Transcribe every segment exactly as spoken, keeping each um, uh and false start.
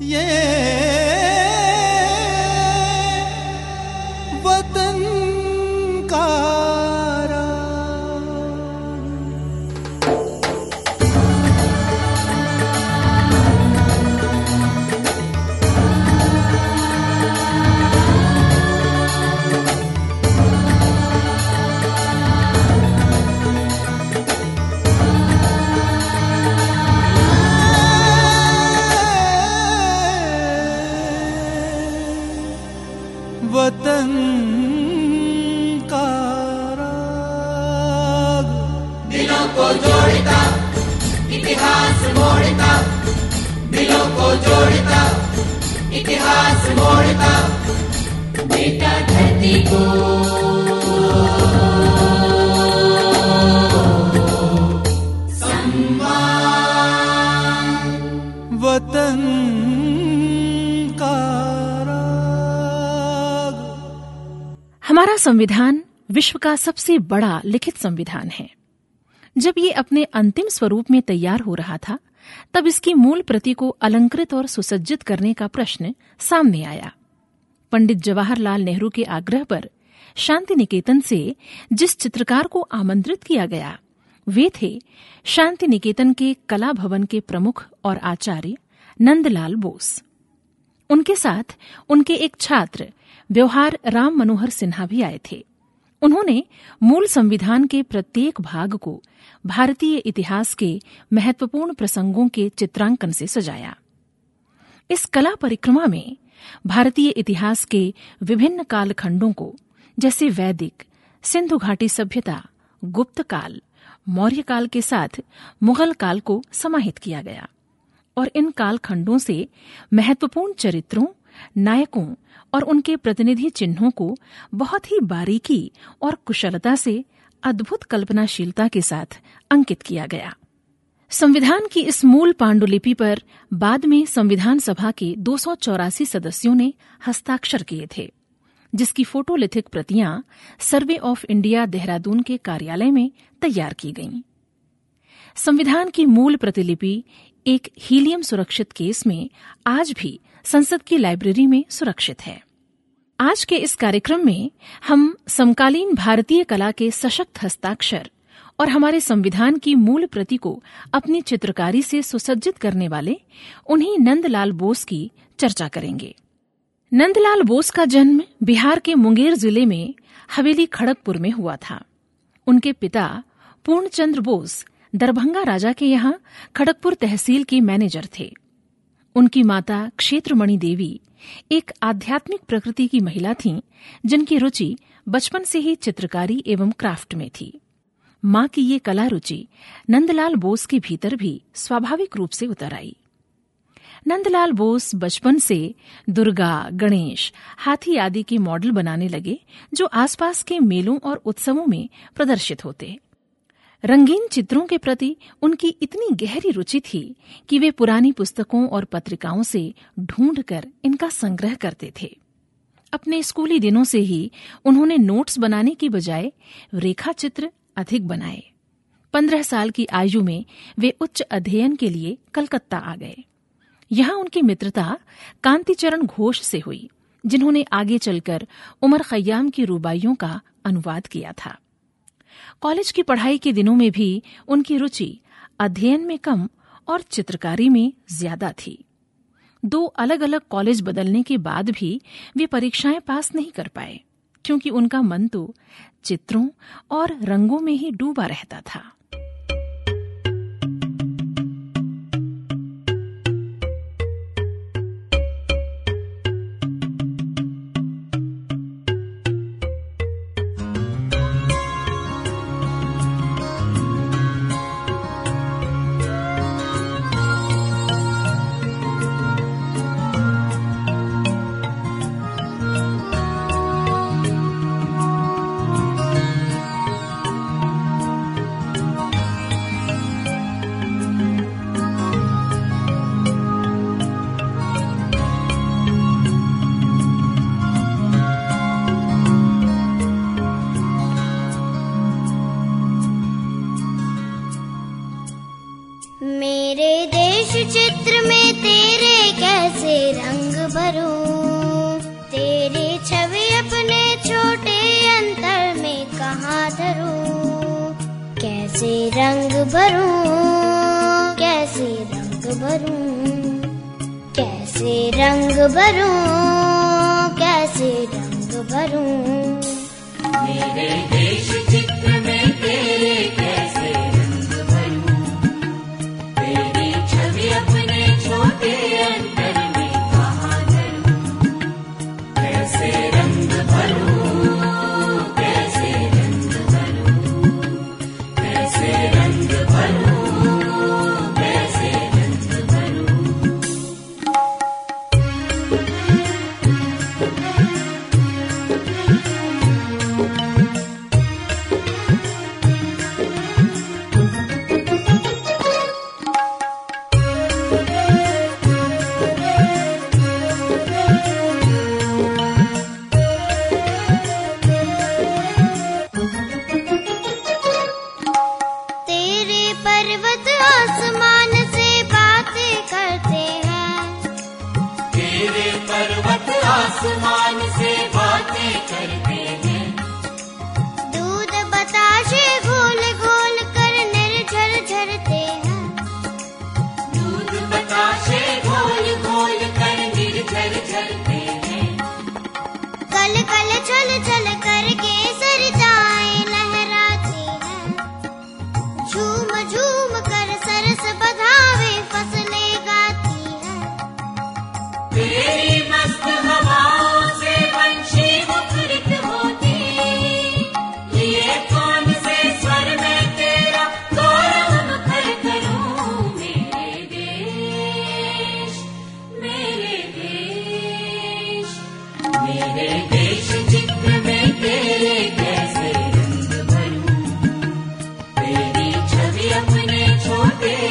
ये वतन का हमारा संविधान विश्व का सबसे बड़ा लिखित संविधान है। जब ये अपने अंतिम स्वरूप में तैयार हो रहा था तब इसकी मूल प्रति को अलंकृत और सुसज्जित करने का प्रश्न सामने आया। पंडित जवाहरलाल नेहरू के आग्रह पर शांतिनिकेतन से जिस चित्रकार को आमंत्रित किया गया वे थे शांतिनिकेतन के कलाभवन के प्रमुख और आचार्य नंदलाल बोस। उनके साथ उनके एक छात्र ब्यौहार राम मनोहर सिन्हा भी आए थे। उन्होंने मूल संविधान के प्रत्येक भाग को भारतीय इतिहास के महत्वपूर्ण प्रसंगों के चित्रांकन से सजाया। इस कला परिक्रमा में भारतीय इतिहास के विभिन्न कालखंडों को जैसे वैदिक, सिंधु घाटी सभ्यता, गुप्त काल, मौर्य काल के साथ मुगल काल को समाहित किया गया और इन कालखंडों से महत्वपूर्ण चरित्रों, नायकों और उनके प्रतिनिधि चिन्हों को बहुत ही बारीकी और कुशलता से अद्भुत कल्पनाशीलता के साथ अंकित किया गया। संविधान की इस मूल पांडुलिपि पर बाद में संविधान सभा के दो सौ चौरासी सदस्यों ने हस्ताक्षर किए थे, जिसकी फोटोलिथिक प्रतियां सर्वे ऑफ इंडिया देहरादून के कार्यालय में तैयार की गईं। संविधान की मूल प्रतिलिपि एक हीलियम सुरक्षित केस में आज भी संसद की लाइब्रेरी में सुरक्षित है। आज के इस कार्यक्रम में हम समकालीन भारतीय कला के सशक्त हस्ताक्षर और हमारे संविधान की मूल प्रति को अपनी चित्रकारी से सुसज्जित करने वाले उन्हीं नंदलाल बोस की चर्चा करेंगे। नंदलाल बोस का जन्म बिहार के मुंगेर जिले में हवेली खड़गपुर में हुआ था। उनके पिता पूर्ण चंद्र बोस दरभंगा राजा के यहां खड़गपुर तहसील के मैनेजर थे। उनकी माता क्षेत्रमणि देवी एक आध्यात्मिक प्रकृति की महिला थीं, जिनकी रुचि बचपन से ही चित्रकारी एवं क्राफ्ट में थी। मां की ये कला रुचि नंदलाल बोस के भीतर भी स्वाभाविक रूप से उतर आई। नंदलाल बोस बचपन से दुर्गा, गणेश, हाथी आदि के मॉडल बनाने लगे जो आसपास के मेलों और उत्सवों में प्रदर्शित होते। रंगीन चित्रों के प्रति उनकी इतनी गहरी रुचि थी कि वे पुरानी पुस्तकों और पत्रिकाओं से ढूंढकर इनका संग्रह करते थे। अपने स्कूली दिनों से ही उन्होंने नोट्स बनाने की बजाय रेखाचित्र अधिक बनाए। पंद्रह साल की आयु में वे उच्च अध्ययन के लिए कलकत्ता आ गए। यहाँ उनकी मित्रता कांतिचरण घोष से हुई, जिन्होंने आगे चलकर उमर खय्याम की रुबाइयों का अनुवाद किया था। कॉलेज की पढ़ाई के दिनों में भी उनकी रुचि अध्ययन में कम और चित्रकारी में ज्यादा थी। दो अलग अलग कॉलेज बदलने के बाद भी वे परीक्षाएं पास नहीं कर पाए, क्योंकि उनका मन तो चित्रों और रंगों में ही डूबा रहता था। रंग भरूं, कैसे रंग भरूं, कैसे रंग भरूं, कैसे रंग भरूं, मेरे देश चित्र में तेरे कैसे रंग भरूं,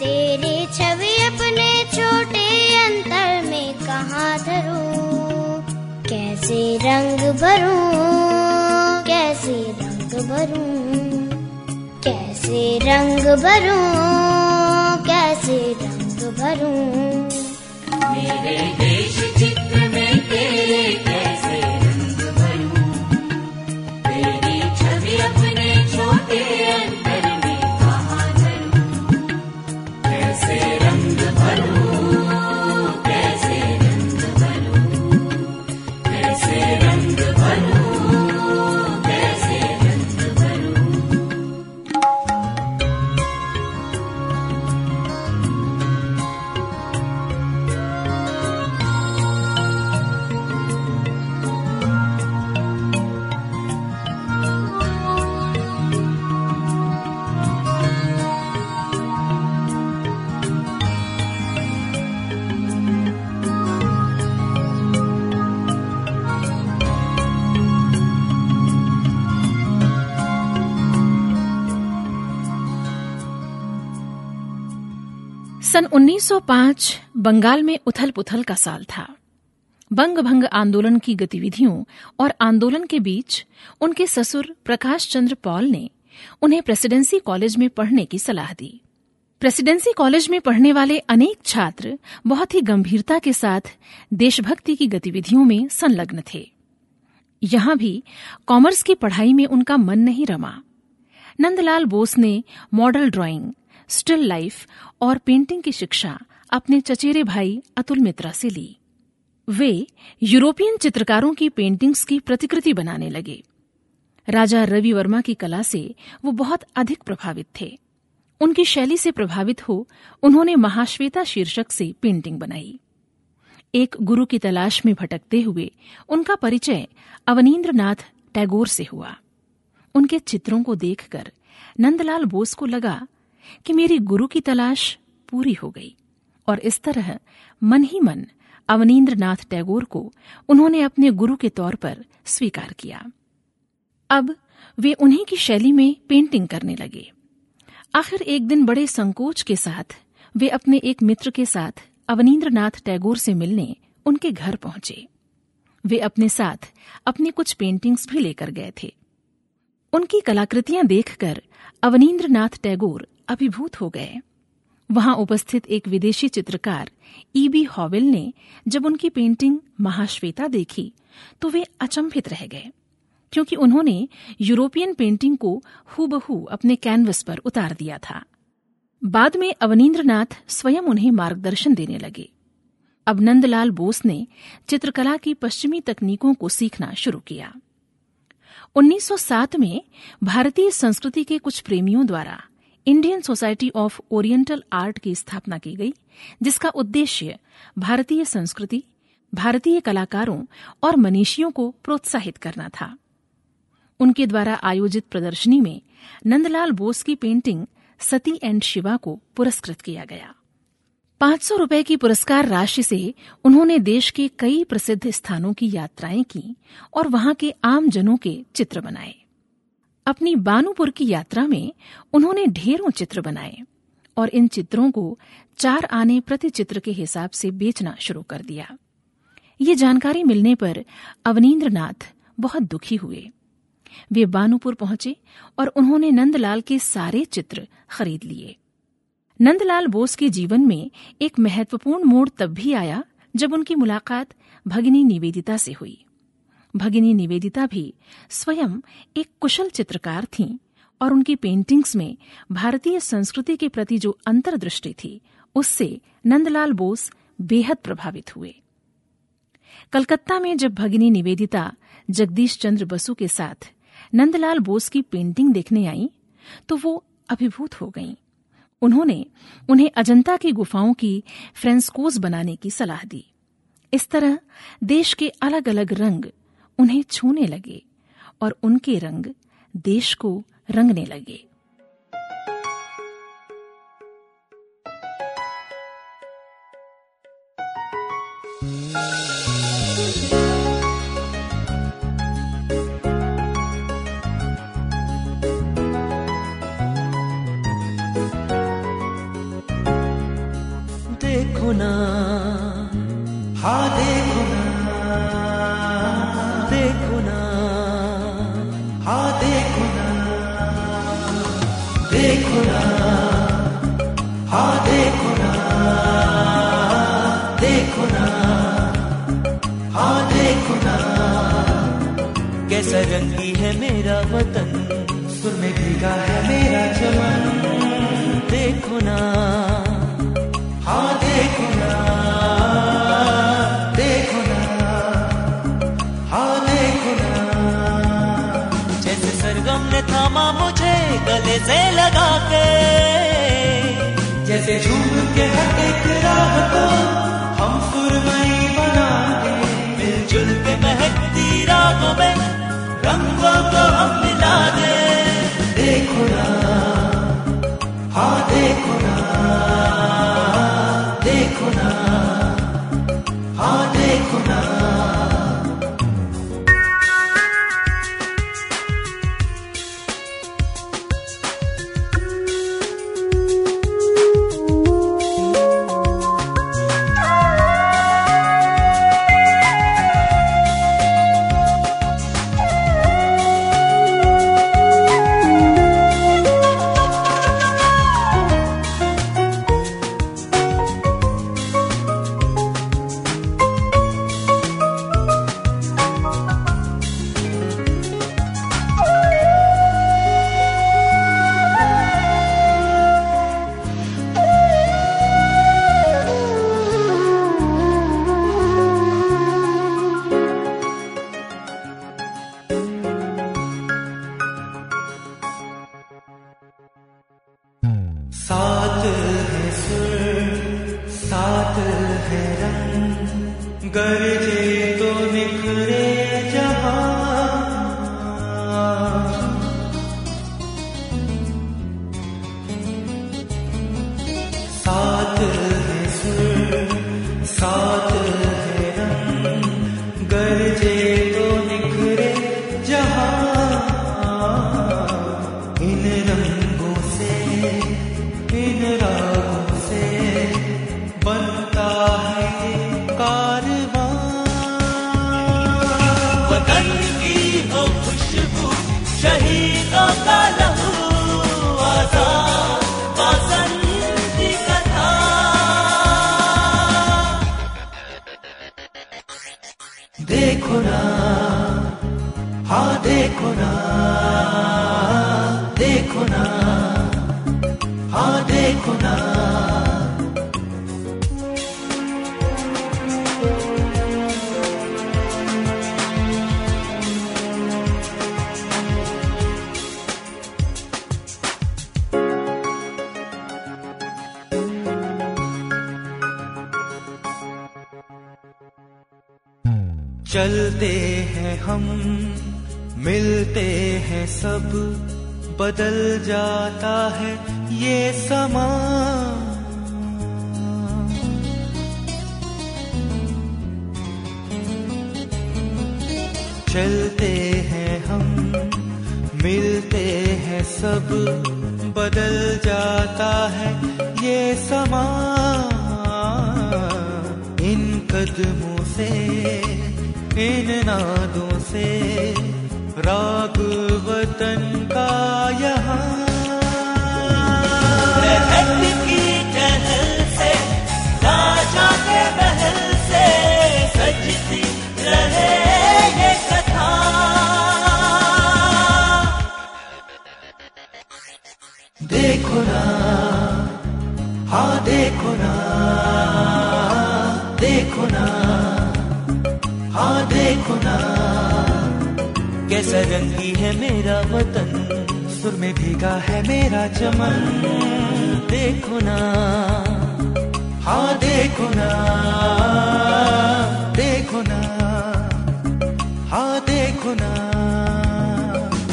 तेरी छवि अपने छोटे अंतर में कहां धरूं, कैसे रंग भरूं। सन उन्नीस सौ पाँच बंगाल में उथल-पुथल का साल था। बंग भंग आंदोलन की गतिविधियों और आंदोलन के बीच उनके ससुर प्रकाश चंद्र पॉल ने उन्हें प्रेसिडेंसी कॉलेज में पढ़ने की सलाह दी। प्रेसिडेंसी कॉलेज में पढ़ने वाले अनेक छात्र बहुत ही गंभीरता के साथ देशभक्ति की गतिविधियों में संलग्न थे। यहाँ भी कॉमर्स की पढ़ाई में उनका मन नहीं रमा। नंदलाल बोस ने मॉडल ड्राइंग, स्टिल लाइफ और पेंटिंग की शिक्षा अपने चचेरे भाई अतुल मित्रा से ली। वे यूरोपियन चित्रकारों की पेंटिंग्स की प्रतिकृति बनाने लगे। राजा रवि वर्मा की कला से वो बहुत अधिक प्रभावित थे। उनकी शैली से प्रभावित हो उन्होंने महाश्वेता शीर्षक से पेंटिंग बनाई। एक गुरु की तलाश में भटकते हुए उनका परिचय अवनींद्रनाथ टैगोर से हुआ। उनके चित्रों को देखकर नंदलाल बोस को लगा कि मेरी गुरु की तलाश पूरी हो गई और इस तरह मन ही मन अवनींद्रनाथ टैगोर को उन्होंने अपने गुरु के तौर पर स्वीकार किया। अब वे उन्हीं की शैली में पेंटिंग करने लगे। आखिर एक दिन बड़े संकोच के साथ वे अपने एक मित्र के साथ अवनींद्रनाथ टैगोर से मिलने उनके घर पहुंचे। वे अपने साथ अपनी कुछ पेंटिंग्स भी लेकर गए थे। उनकी कलाकृतियां देखकर अवनींद्रनाथ टैगोर अभिभूत हो गए। वहां उपस्थित एक विदेशी चित्रकार ई बी हॉवेल ने जब उनकी पेंटिंग महाश्वेता देखी तो वे अचंभित रह गए, क्योंकि उन्होंने यूरोपियन पेंटिंग को हूबहू अपने कैनवस पर उतार दिया था। बाद में अवनींद्रनाथ स्वयं उन्हें मार्गदर्शन देने लगे। अब नंदलाल बोस ने चित्रकला की पश्चिमी तकनीकों को सीखना शुरू किया। उन्नीस सौ सात में भारतीय संस्कृति के कुछ प्रेमियों द्वारा Indian society of oriental art की स्थापना की गई, जिसका उद्देश्य भारतीय संस्कृति, भारतीय कलाकारों और मनीषियों को प्रोत्साहित करना था। उनके द्वारा आयोजित प्रदर्शनी में नंदलाल बोस की पेंटिंग सती एंड शिवा को पुरस्कृत किया गया। पांच सौ रुपए की पुरस्कार राशि से उन्होंने देश के कई प्रसिद्ध स्थानों की यात्राएं की और वहां के आम जनों के चित्र बनाए। अपनी बानूपुर की यात्रा में उन्होंने ढेरों चित्र बनाए और इन चित्रों को चार आने प्रति चित्र के हिसाब से बेचना शुरू कर दिया। ये जानकारी मिलने पर अवनींद्रनाथ बहुत दुखी हुए। वे बानूपुर पहुंचे और उन्होंने नंदलाल के सारे चित्र खरीद लिए। नंदलाल बोस के जीवन में एक महत्वपूर्ण मोड़ तब भी आया जब उनकी मुलाकात भगिनी निवेदिता से हुई। भगिनी निवेदिता भी स्वयं एक कुशल चित्रकार थीं और उनकी पेंटिंग्स में भारतीय संस्कृति के प्रति जो अंतर्दृष्टि थी, उससे नंदलाल बोस बेहद प्रभावित हुए। कलकत्ता में जब भगिनी निवेदिता जगदीश चंद्र बसु के साथ नंदलाल बोस की पेंटिंग देखने आई तो वो अभिभूत हो गईं। उन्होंने उन्हें अजंता की गुफाओं की फ्रेस्कोज बनाने की सलाह दी। इस तरह देश के अलग अलग रंग उन्हें छूने लगे और उनके रंग देश को रंगने लगे। देखो ना, हाँ देखो ना, देखो ना, हाँ देखो ना, देखो ना, हाँ देखो ना, देखो ना, हाँ देखो ना, कैसा रंगी है मेरा वतन, सुर में भीगा है मेरा चमन, देखो ना, हाँ देखो ना। थामा मुझे गले से लगा के, जैसे झूम के हर एक राह को हम सुरमई बना दे, मिलजुल के महकती रागों में रंगों को हम मिला दे, देखो ना, हाँ देखो ना, देखो ना, हाँ देखो ना। Thank you. सात है सुर सात है रंग गरजे तो निखरे जहां सात है सुर सात है रंग गरजे तो निखरे जहां इन रंगों से इन रागों से बनता है कारवां वतन की हो खुशबू शहीदों का लहू आजाद बसंत की कथा। देखो ना हाँ देखो ना देखो ना हाँ देखो ना चलते हैं हम मिलते हैं सब बदल जाता है ये समा। चलते हैं हम मिलते हैं सब बदल जाता है ये समा। इन कदमों से इन नादों से राग वतन का यहाँ रहन की चहल से राजा के महल से सजती रहे ये कथा। देखो ना हाँ देखो ना देखो ना हाँ देखो ना कैसा रंगी है मेरा वतन सुर में भीगा है मेरा चमन। देखो ना हाँ देखो ना देखो ना हाँ देखो ना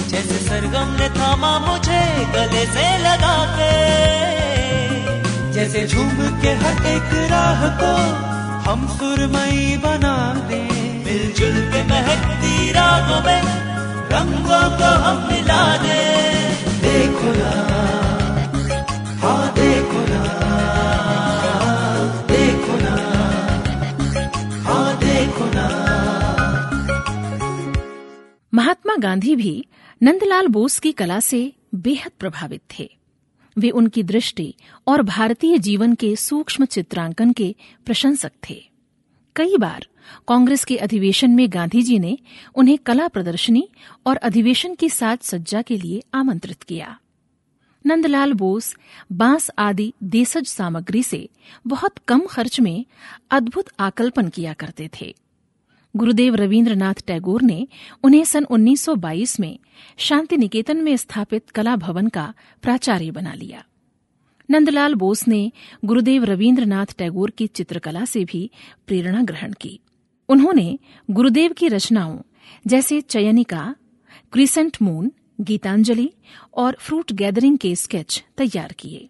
जैसे सरगम ने थामा मुझे गले से लगा के जैसे झूम के हर एक राह को हम सुरमई बना दे। मिलजुल के महकती रागों में रंगों को हम मिला दे। देखो ना हाँ देखो ना देखो ना हाँ देखो ना। महात्मा गांधी भी नंदलाल बोस की कला से बेहद प्रभावित थे। वे उनकी दृष्टि और भारतीय जीवन के सूक्ष्म चित्रांकन के प्रशंसक थे। कई बार कांग्रेस के अधिवेशन में गांधी जी ने उन्हें कला प्रदर्शनी और अधिवेशन की साज सज्जा के लिए आमंत्रित किया। नंदलाल बोस बांस आदि देशज सामग्री से बहुत कम खर्च में अद्भुत आकल्पन किया करते थे। गुरुदेव रविन्द्रनाथ टैगोर ने उन्हें सन उन्नीस सौ बाईस में शांतिनिकेतन में स्थापित कलाभवन का प्राचार्य बना लिया। नंदलाल बोस ने गुरुदेव रविन्द्रनाथ टैगोर की चित्रकला से भी प्रेरणा ग्रहण की। उन्होंने गुरुदेव की रचनाओं जैसे चयनिका, क्रिसेंट मून, गीतांजलि और फ्रूट गैदरिंग के स्केच तैयार किए।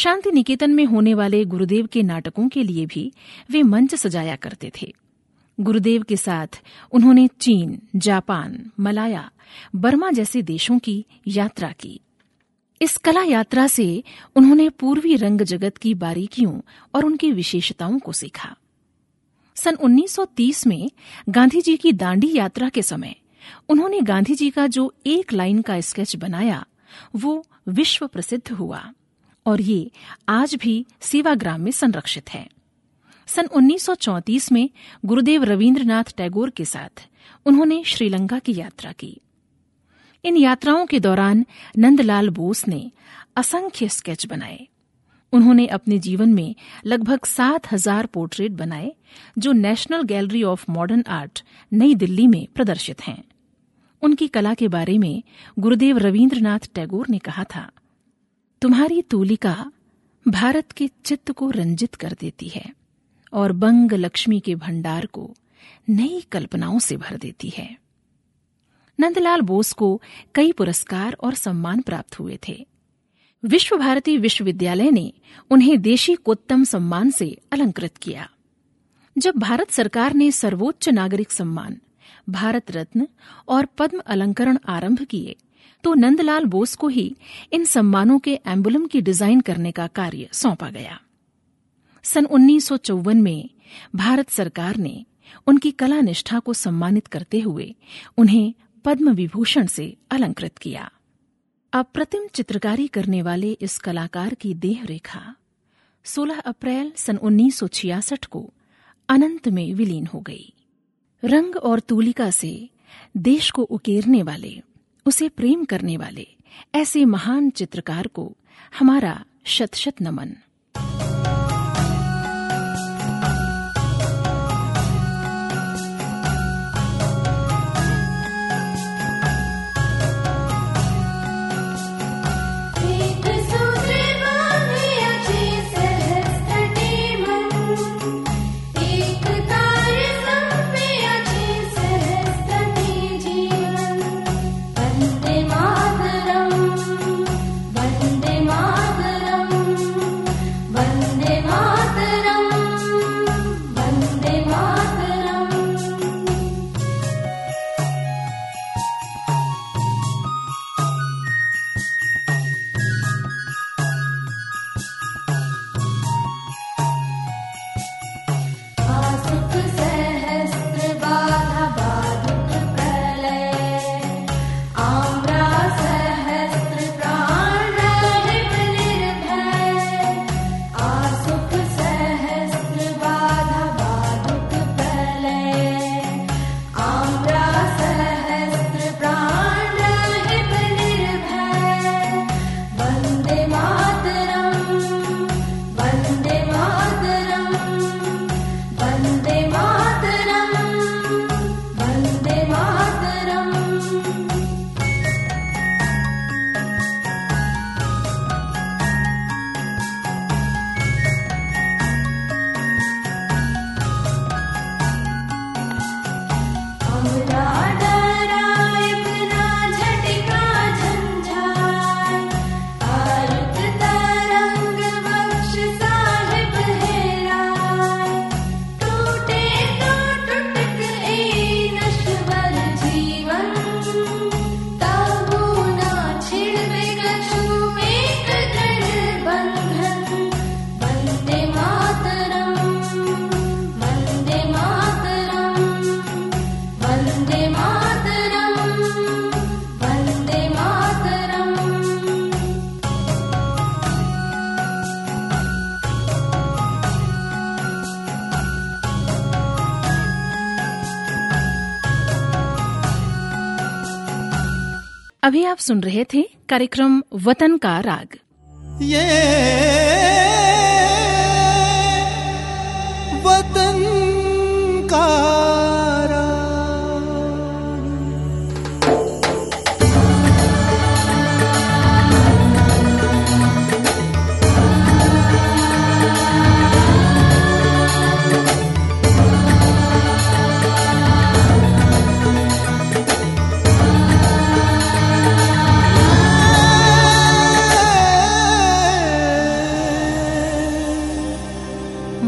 शांति निकेतन में होने वाले गुरुदेव के नाटकों के लिए भी वे मंच सजाया करते थे। गुरुदेव के साथ उन्होंने चीन, जापान, मलाया, बर्मा जैसे देशों की यात्रा की। इस कला यात्रा से उन्होंने पूर्वी रंग जगत की बारीकियों और उनकी विशेषताओं को सीखा। सन उन्नीस सौ तीस में गांधी जी की दांडी यात्रा के समय उन्होंने गांधी जी का जो एक लाइन का स्केच बनाया वो विश्व प्रसिद्ध हुआ और ये आज भी सेवाग्राम में संरक्षित है। सन उन्नीस सौ चौंतीस में गुरुदेव रविन्द्रनाथ टैगोर के साथ उन्होंने श्रीलंका की यात्रा की। इन यात्राओं के दौरान नंदलाल बोस ने असंख्य स्केच बनाए। उन्होंने अपने जीवन में लगभग सात हजार पोर्ट्रेट बनाए जो national gallery of modern art नई दिल्ली में प्रदर्शित हैं। उनकी कला के बारे में गुरुदेव रविन्द्रनाथ टैगोर ने कहा था, तुम्हारी तूलिका भारत के चित्त को रंजित कर देती है और बंग लक्ष्मी के भंडार को नई कल्पनाओं से भर देती है। नंदलाल बोस को कई पुरस्कार और सम्मान प्राप्त हुए थे। विश्व भारती विश्वविद्यालय ने उन्हें देशी कोत्तम सम्मान से अलंकृत किया। जब भारत सरकार ने सर्वोच्च नागरिक सम्मान, भारत रत्न और पद्म अलंकरण आरंभ किए तो नंदलाल बोस को ही इन सम्मानों के एम्बुलम की डिजाइन करने का कार्य सौंपा गया। सन उन्नीस सौ चौवन में भारत सरकार ने उनकी कला निष्ठा को सम्मानित करते हुए उन्हें पद्म विभूषण से अलंकृत किया। अप्रतिम चित्रकारी करने वाले इस कलाकार की देह रेखा सोलह अप्रैल सन उन्नीस सौ छियासठ को अनंत में विलीन हो गई। रंग और तूलिका से देश को उकेरने वाले, उसे प्रेम करने वाले ऐसे महान चित्रकार को हमारा शत शत नमन। अभी आप सुन रहे थे कार्यक्रम वतन का राग। ये वतन का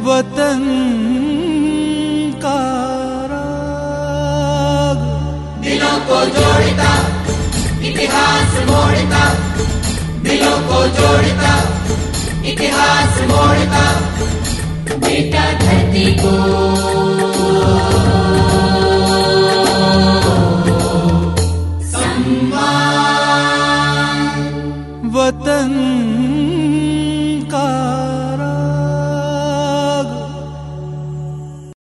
वतन का राग, दिलों को जोड़ता इतिहास मोड़ता, दिलों को जोड़ता इतिहास मोड़ता, बेटा धरती को सम्मान। वतन का